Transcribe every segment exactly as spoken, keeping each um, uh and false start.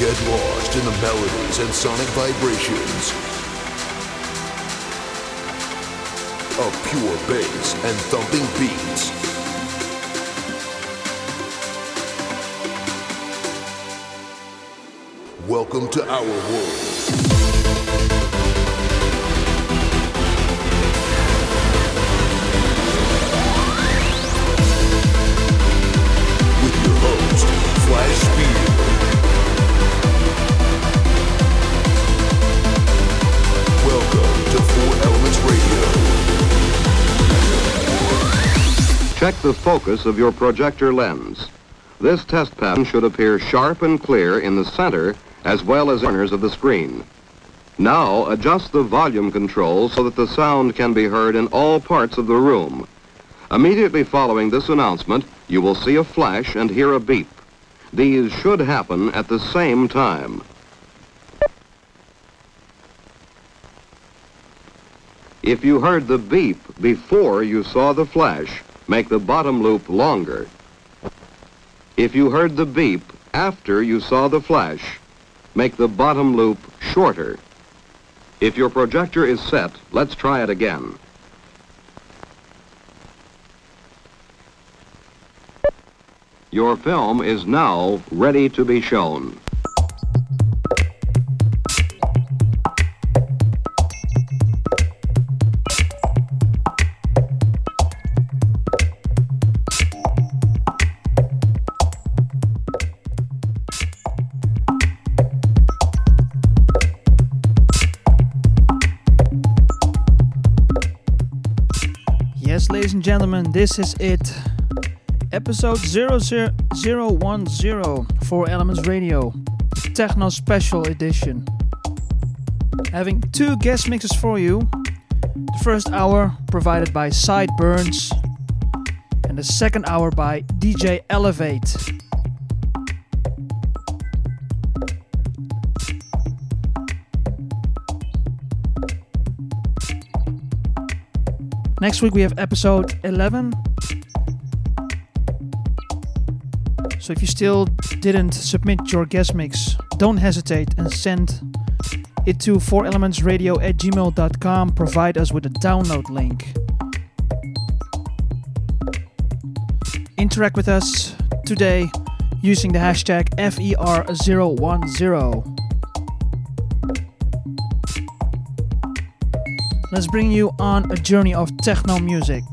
Get lost in the melodies and sonic vibrations of pure bass and thumping beats. Welcome to our world. Flash Speed. Welcome to Four Elements Radio. Check the focus of your projector lens. This test pattern should appear sharp and clear in the center as well as corners of the screen. Now adjust the volume control so that the sound can be heard in all parts of the room. Immediately following this announcement, you will see a flash and hear a beep. These should happen at the same time. If you heard the beep before you saw the flash, make the bottom loop longer. If you heard the beep after you saw the flash, make the bottom loop shorter. If your projector is set, let's try it again. Your film is now ready to be shown. Yes, ladies and gentlemen, this is it. Episode zero zero zero one zero, Four Elements Radio, Techno Special Edition. Having two guest mixes for you. The first hour provided by Sideburns, and the second hour by D J Elevate. Next week we have episode eleven. So if you still didn't submit your guest mix, don't hesitate and send it to four elements radio at gmail dot com. Provide us with a download link. Interact with us today using the hashtag F E R zero one zero. Let's bring you on a journey of techno music.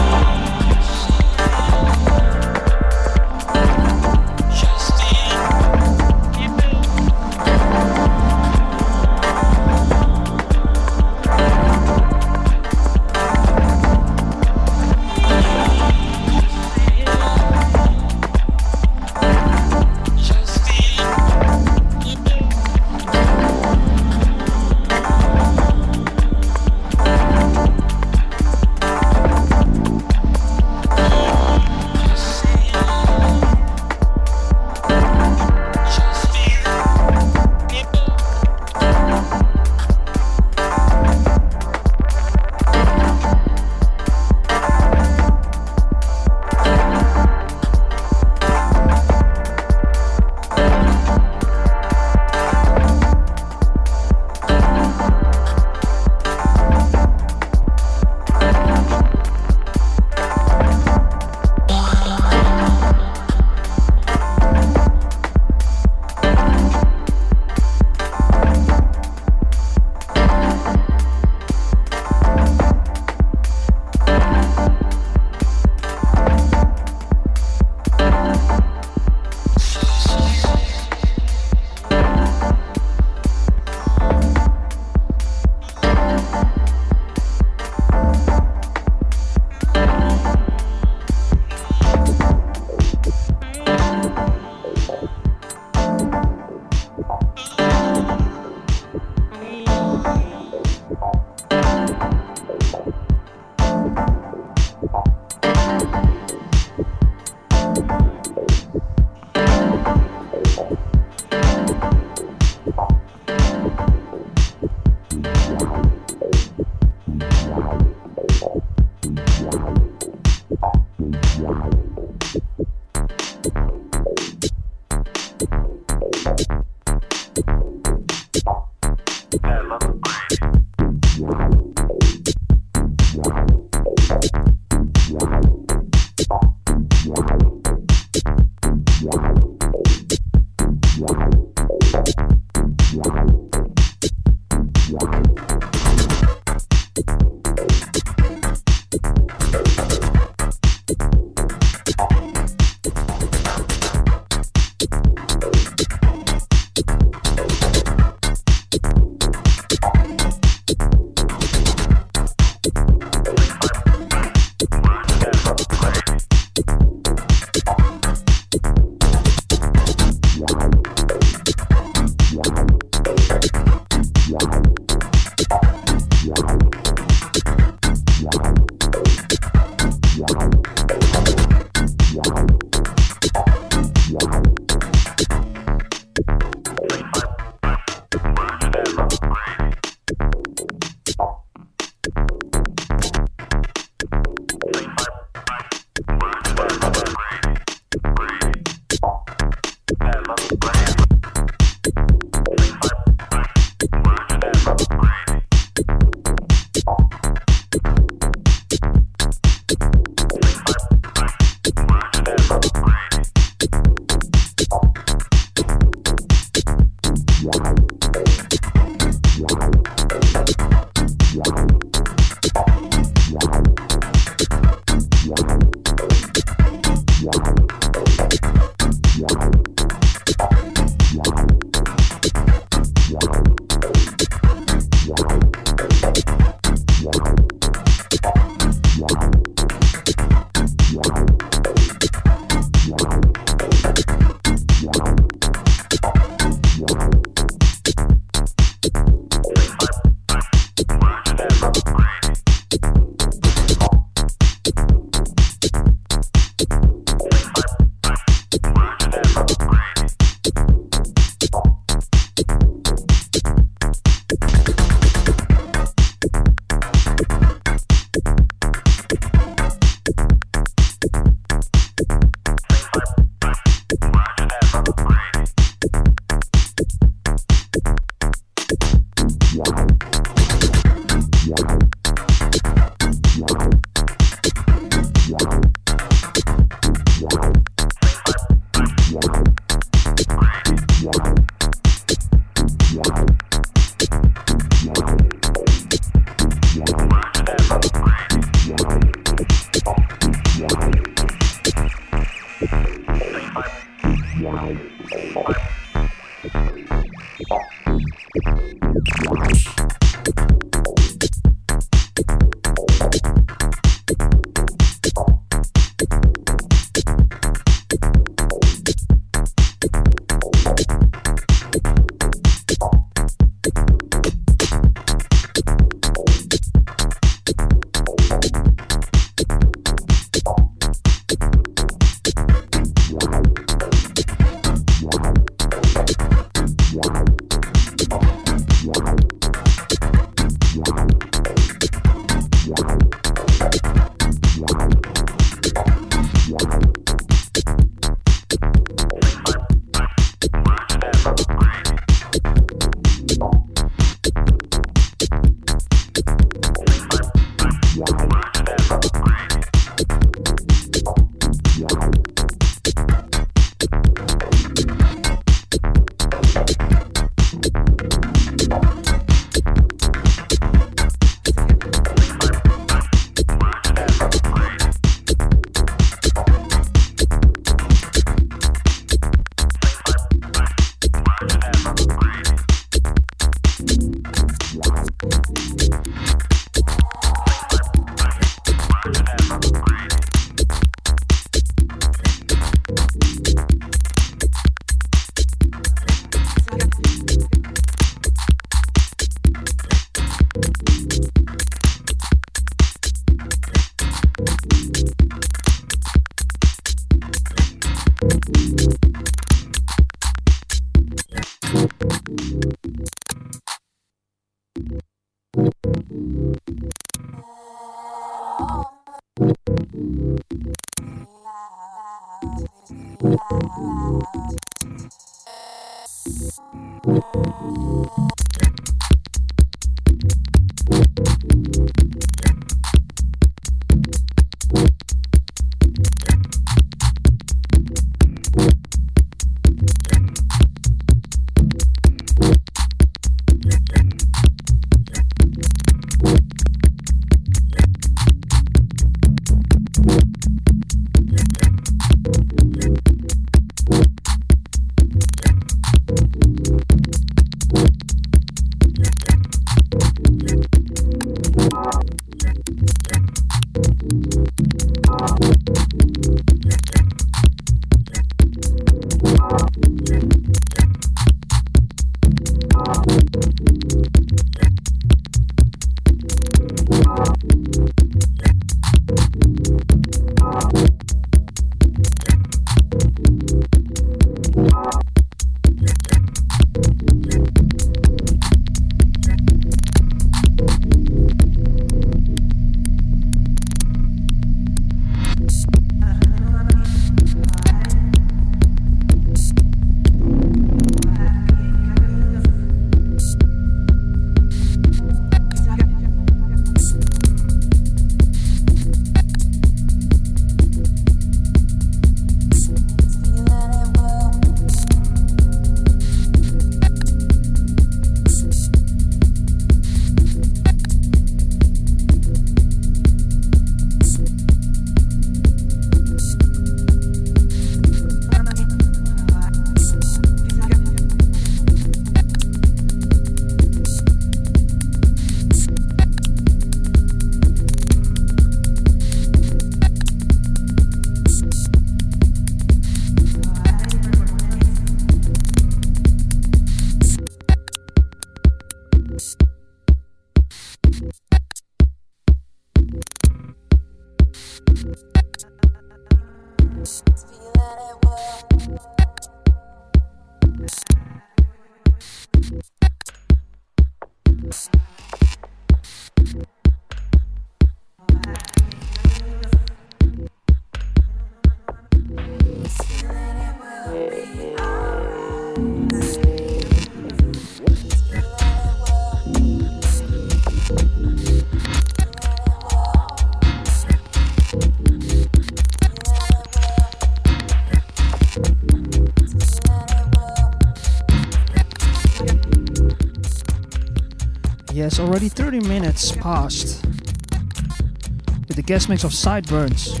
Yes, already thirty minutes past with the guest mix of Sideburns.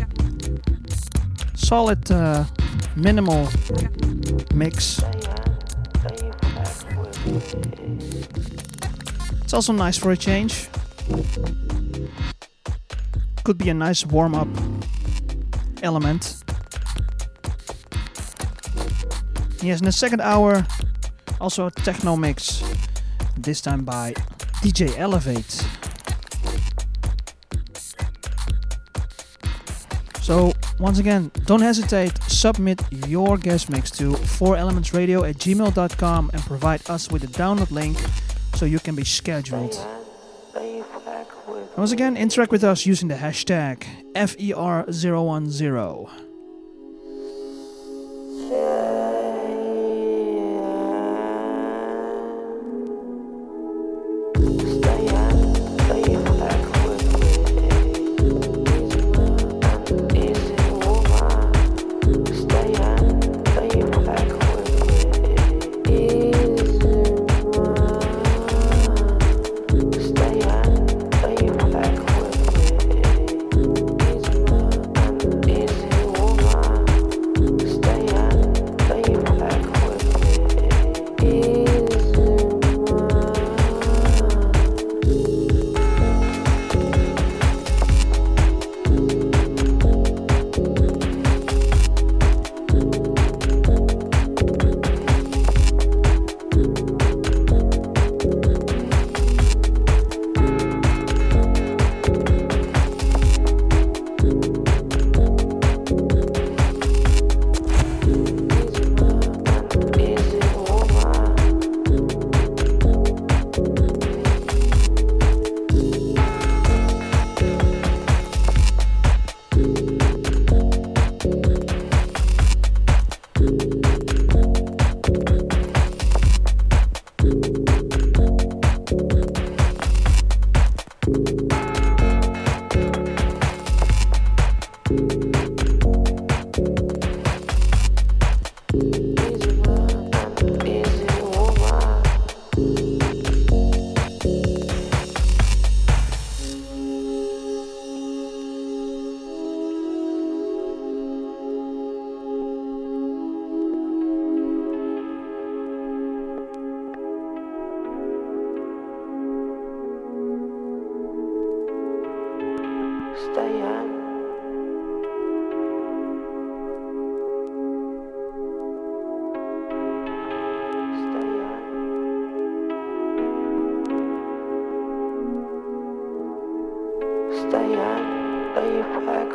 Solid uh, minimal mix. It's also nice for a change. Could be a nice warm-up element. Yes, in the second hour, also a techno mix, this time by D J Elevate. So, once again, don't hesitate, submit your guest mix to four elements radio at gmail dot com and provide us with a download link so you can be scheduled. And once again, interact with us using the hashtag F E R zero one zero. Back.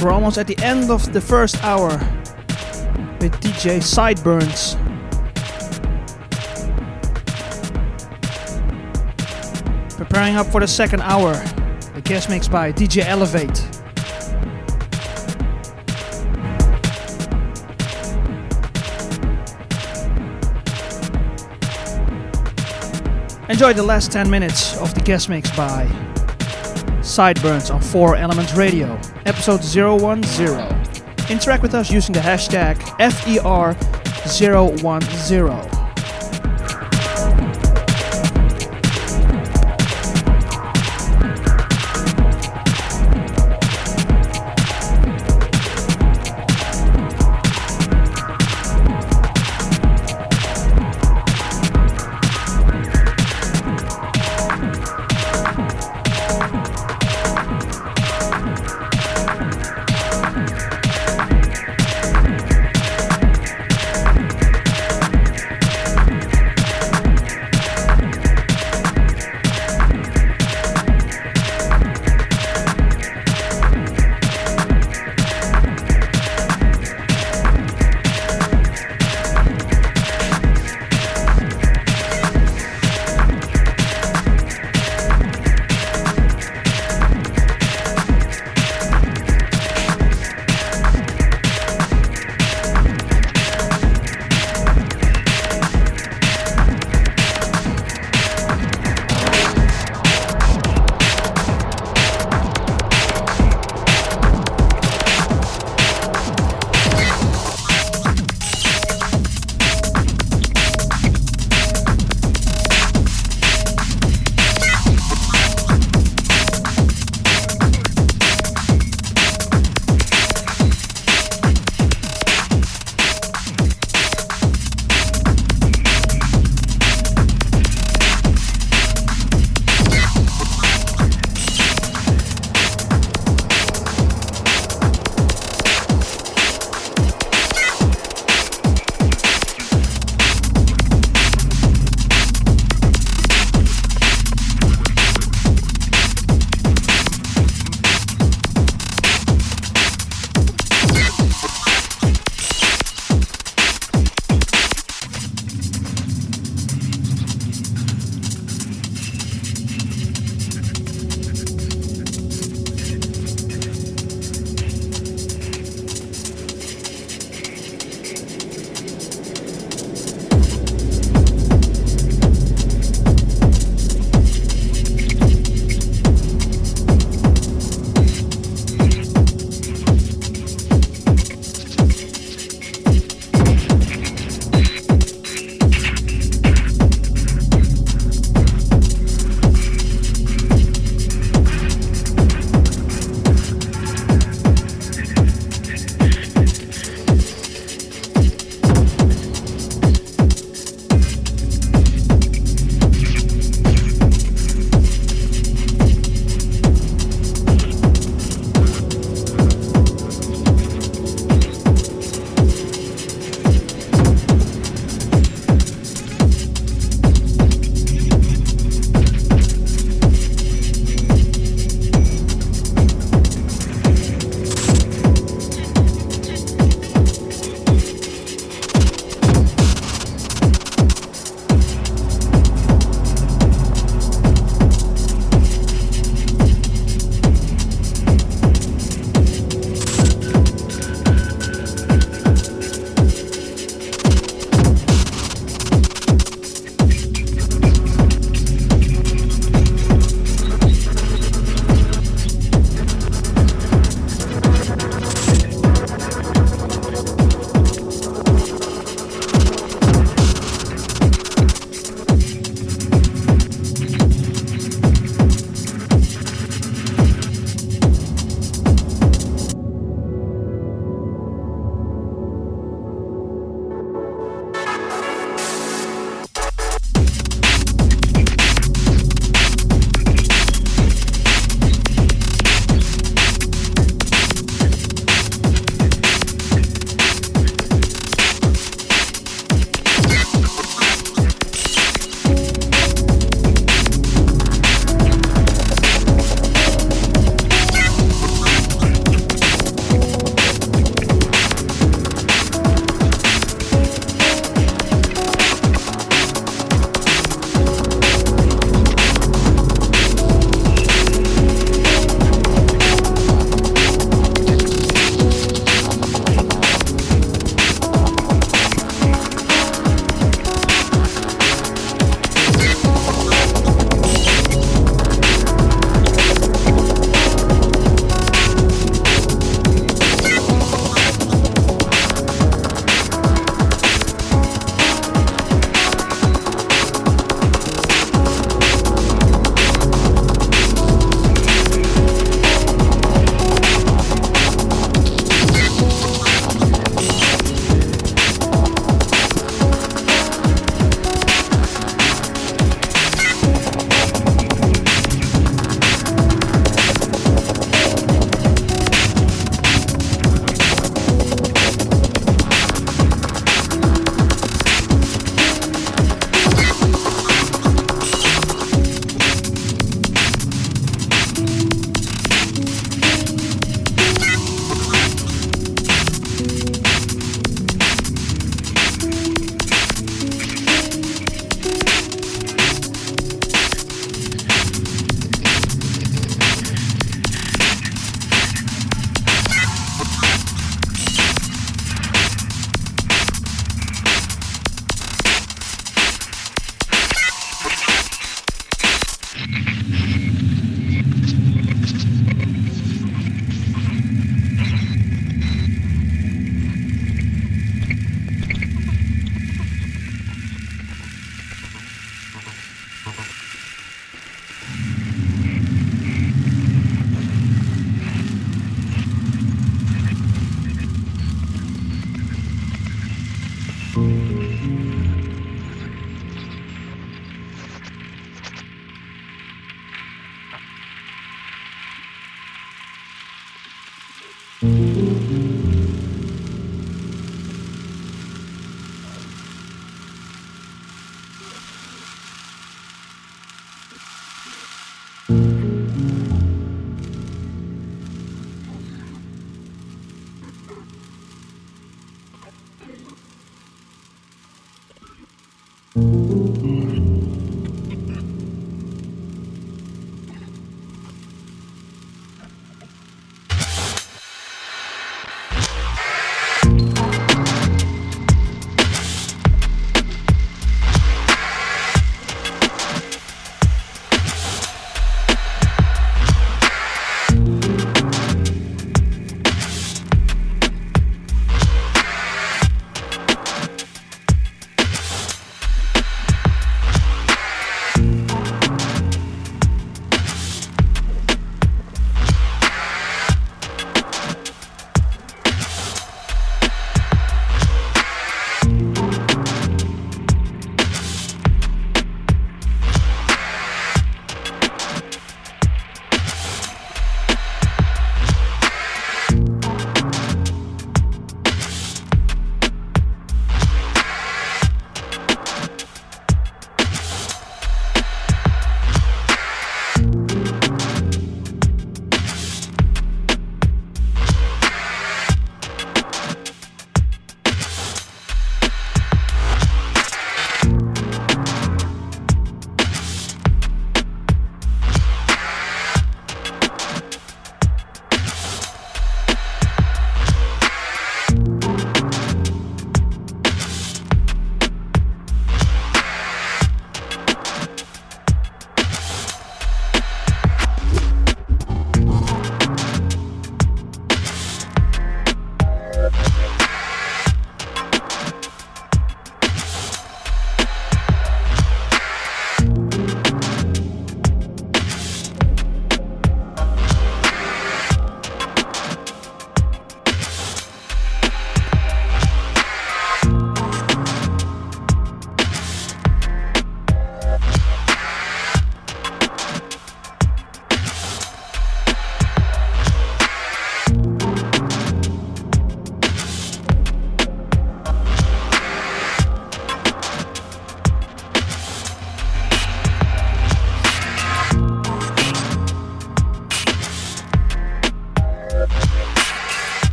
Yes, we're almost at the end of the first hour with D J Sideburns. Preparing up for the second hour, a guest mix by D J Elevate. Enjoy the last ten minutes of the guest mix by Sideburns on Four Elements Radio, episode zero one zero. Interact with us using the hashtag F E R zero one zero.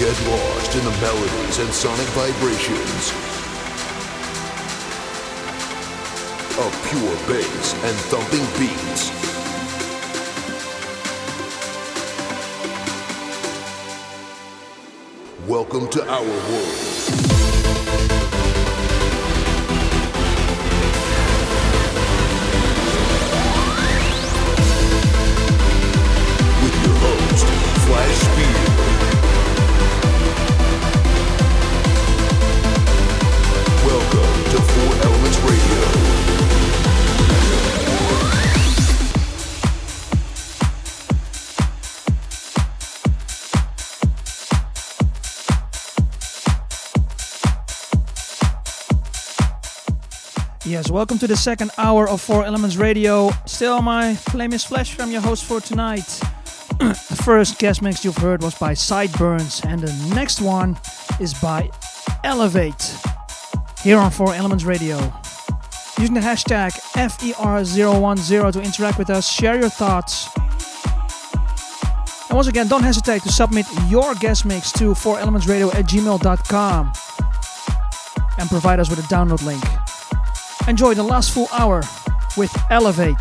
Get lost in the melodies and sonic vibrations of pure bass and thumping beats. Welcome to our world. Flash Speed. Welcome to Four Elements Radio. Yes, welcome to the second hour of Four Elements Radio. Still, my name is Flash. I'm your host for tonight. The first guest mix you've heard was by Sideburns, and the next one is by Elevate, here on Four Elements Radio. Using the hashtag F E R zero one zero to interact with us, share your thoughts. And once again, don't hesitate to submit your guest mix to four elements radio at gmail dot com and provide us with a download link. Enjoy the last full hour with Elevate.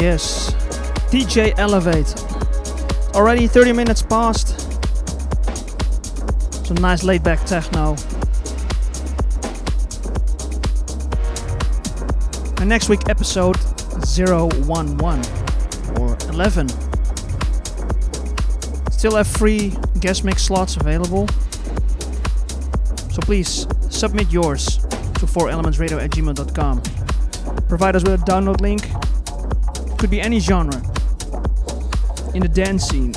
Yes, D J Elevate. Already thirty minutes past. Some nice laid back techno. And next week episode zero one one or eleven. Still have free guest mix slots available. So please submit yours to four elements radio at gmail dot com. Provide us with a download link. Could be any genre. In the dance scene.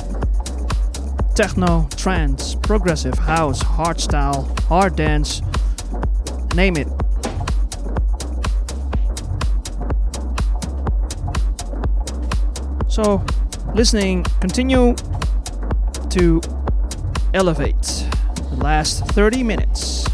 Techno, trance, progressive, house, hardstyle, hard dance. Name it. So, listening, continue to Elevate the last thirty minutes.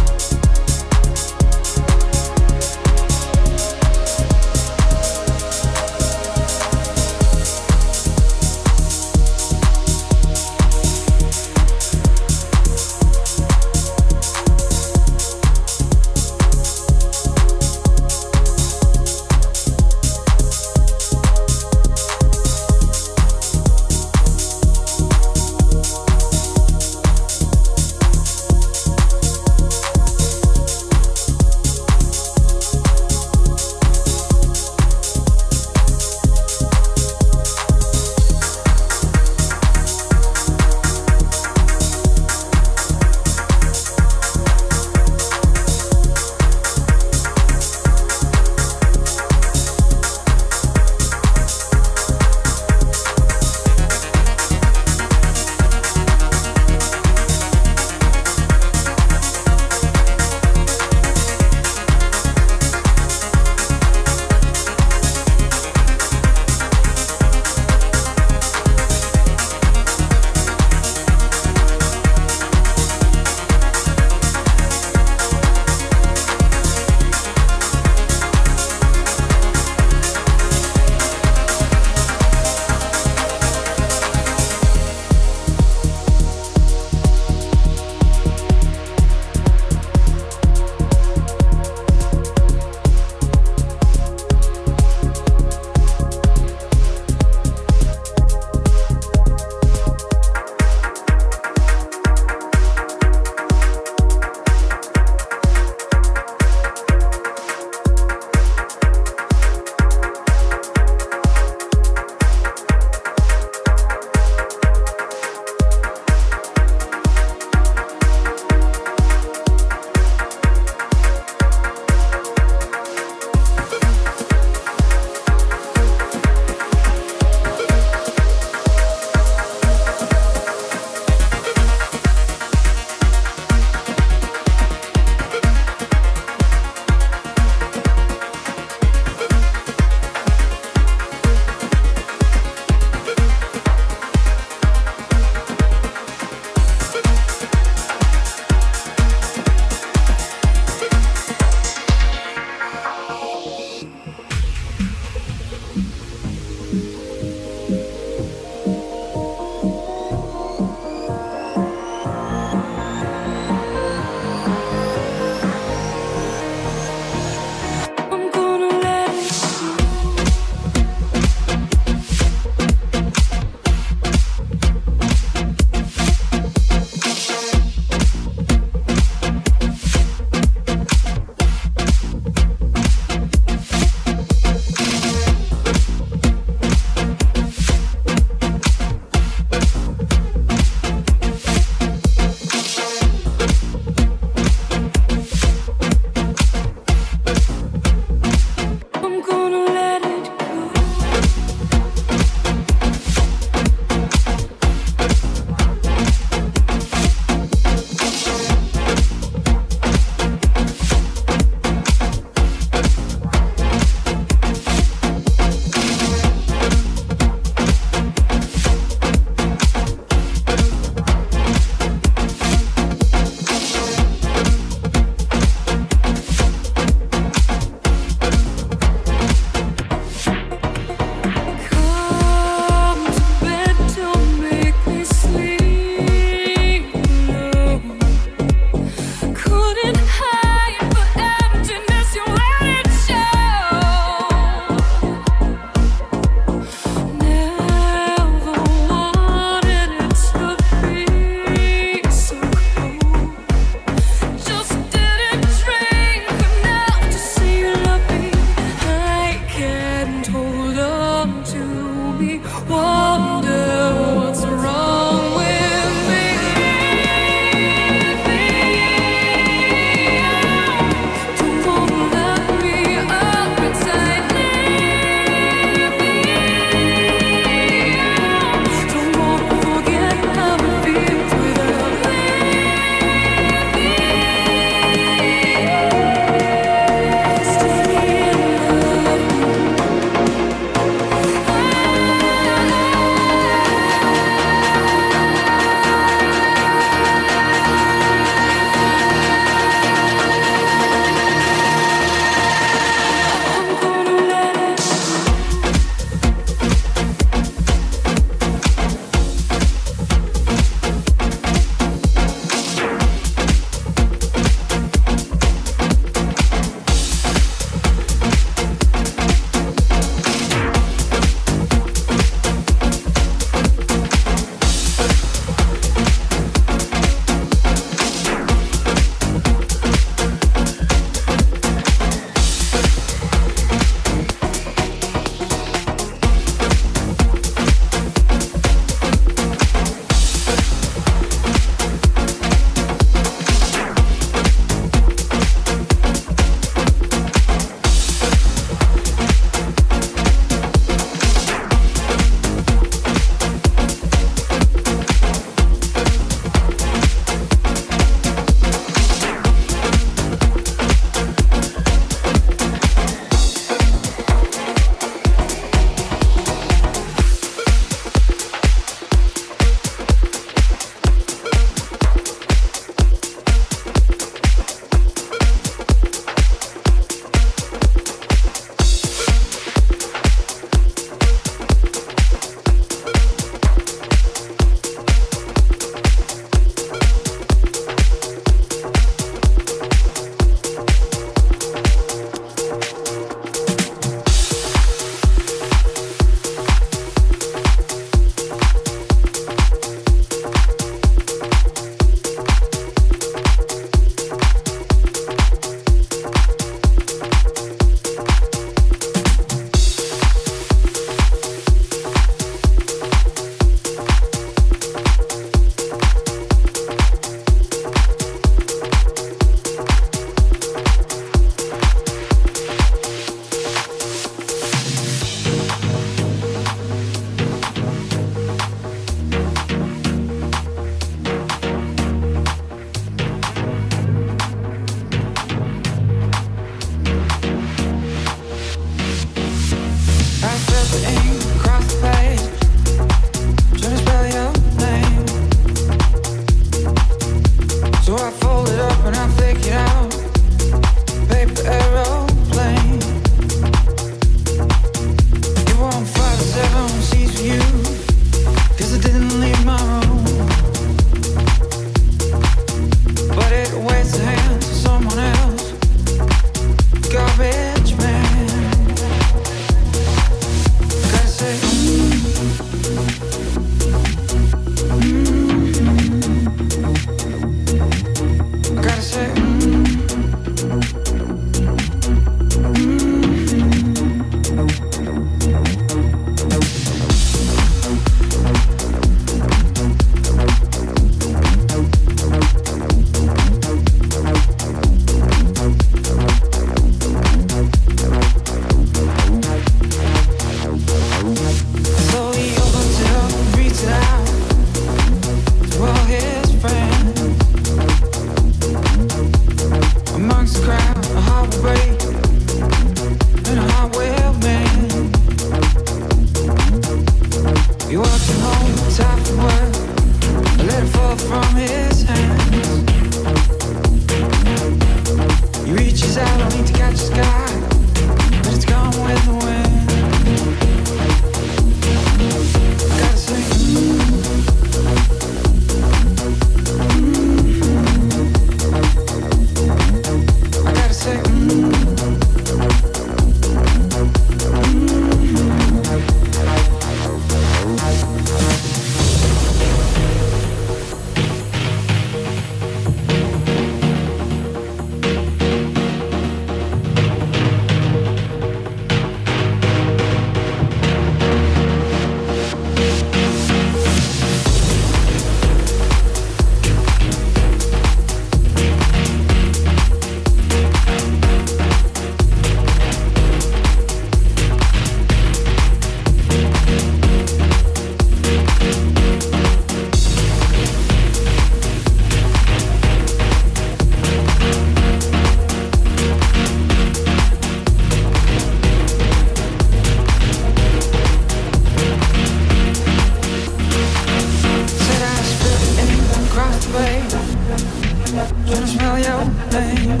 Can I smell your name?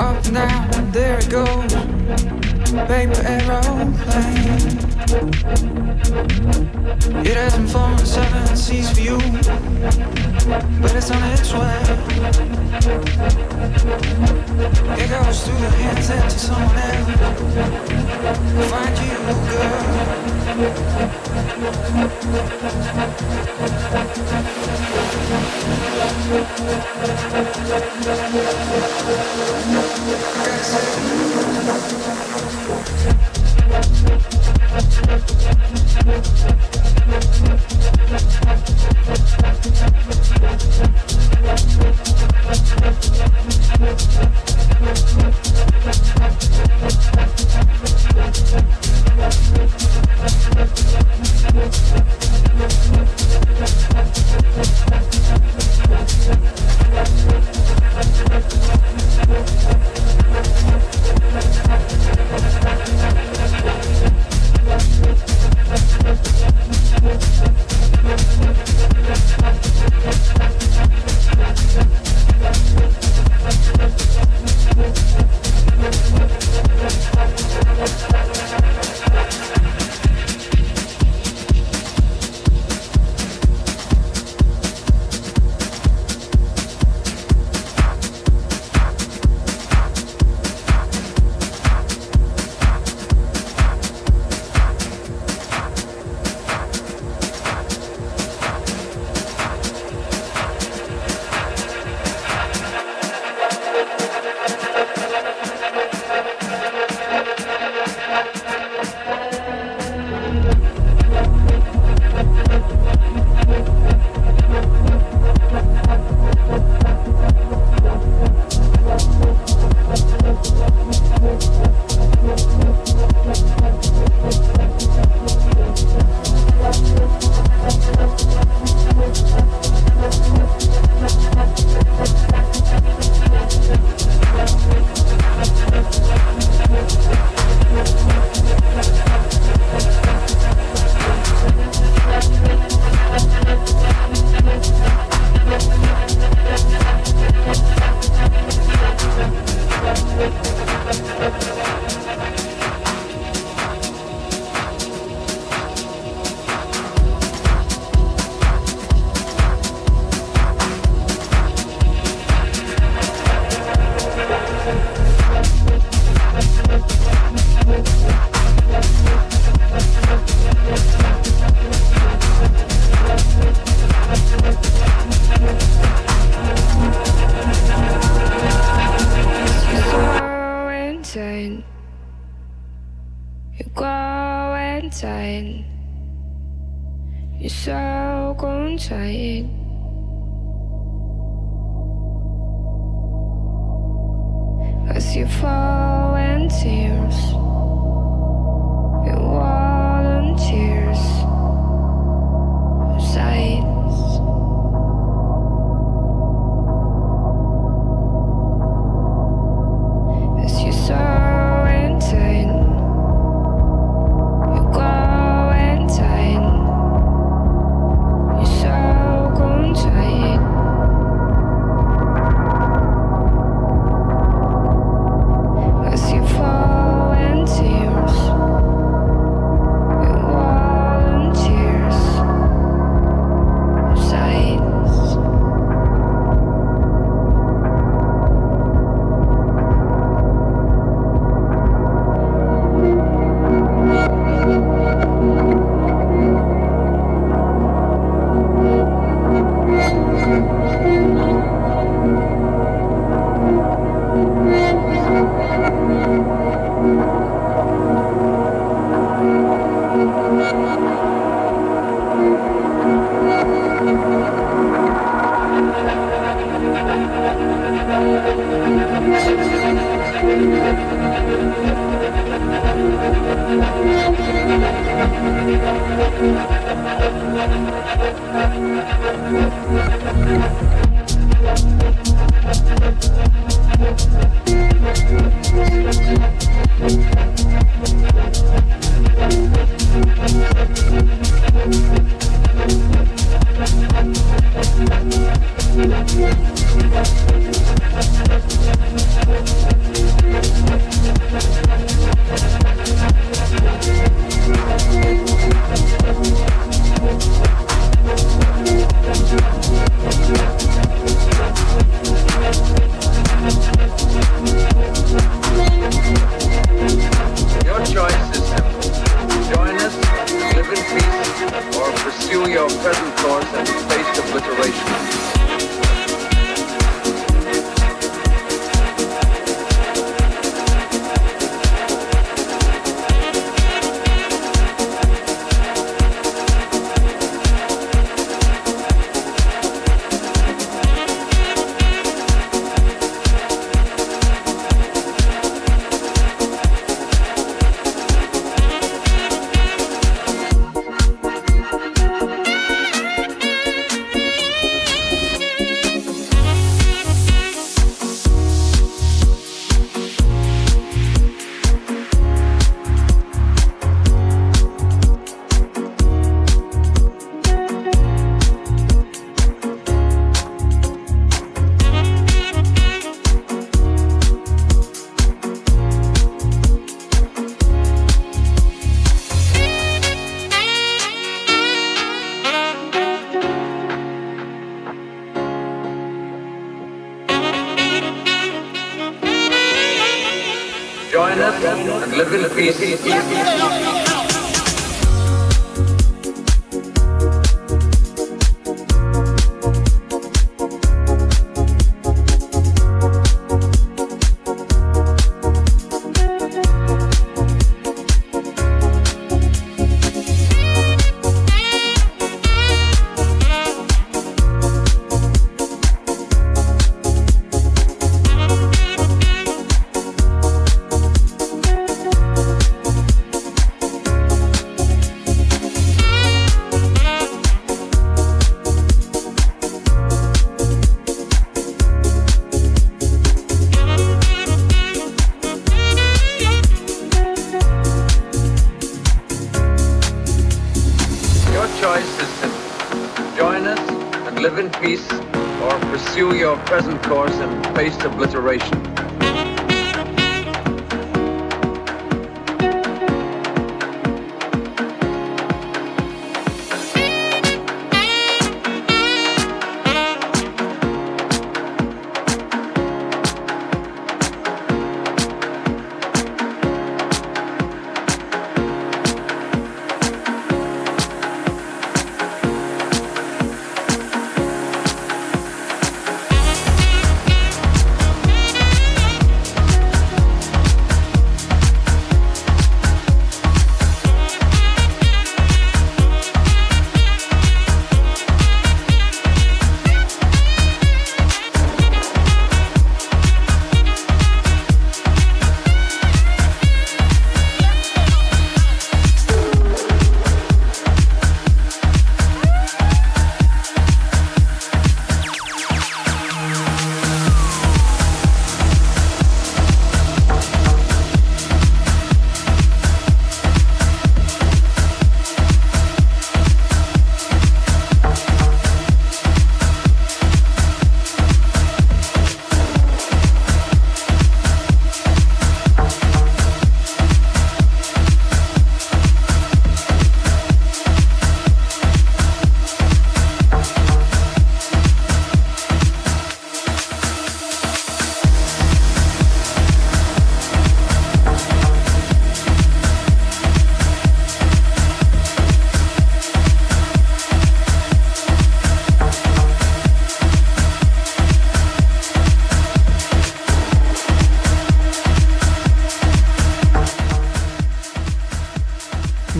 Up and down, there it goes. Paper aeroplane. It hasn't flown seven seas for you, but it's on its way. It goes through the hands into someone else. Find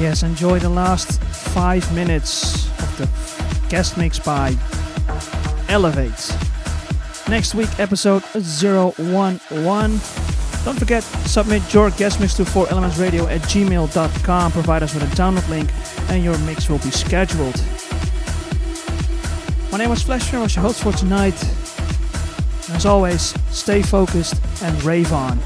Yes, enjoy the last five minutes of the guest mix by Elevate. Next week, episode zero one one. Don't forget, submit your guest mix to four elements radio at gmail dot com. Provide us with a download link and your mix will be scheduled. My name is Flash, I was your host for tonight. And as always, stay focused and rave on.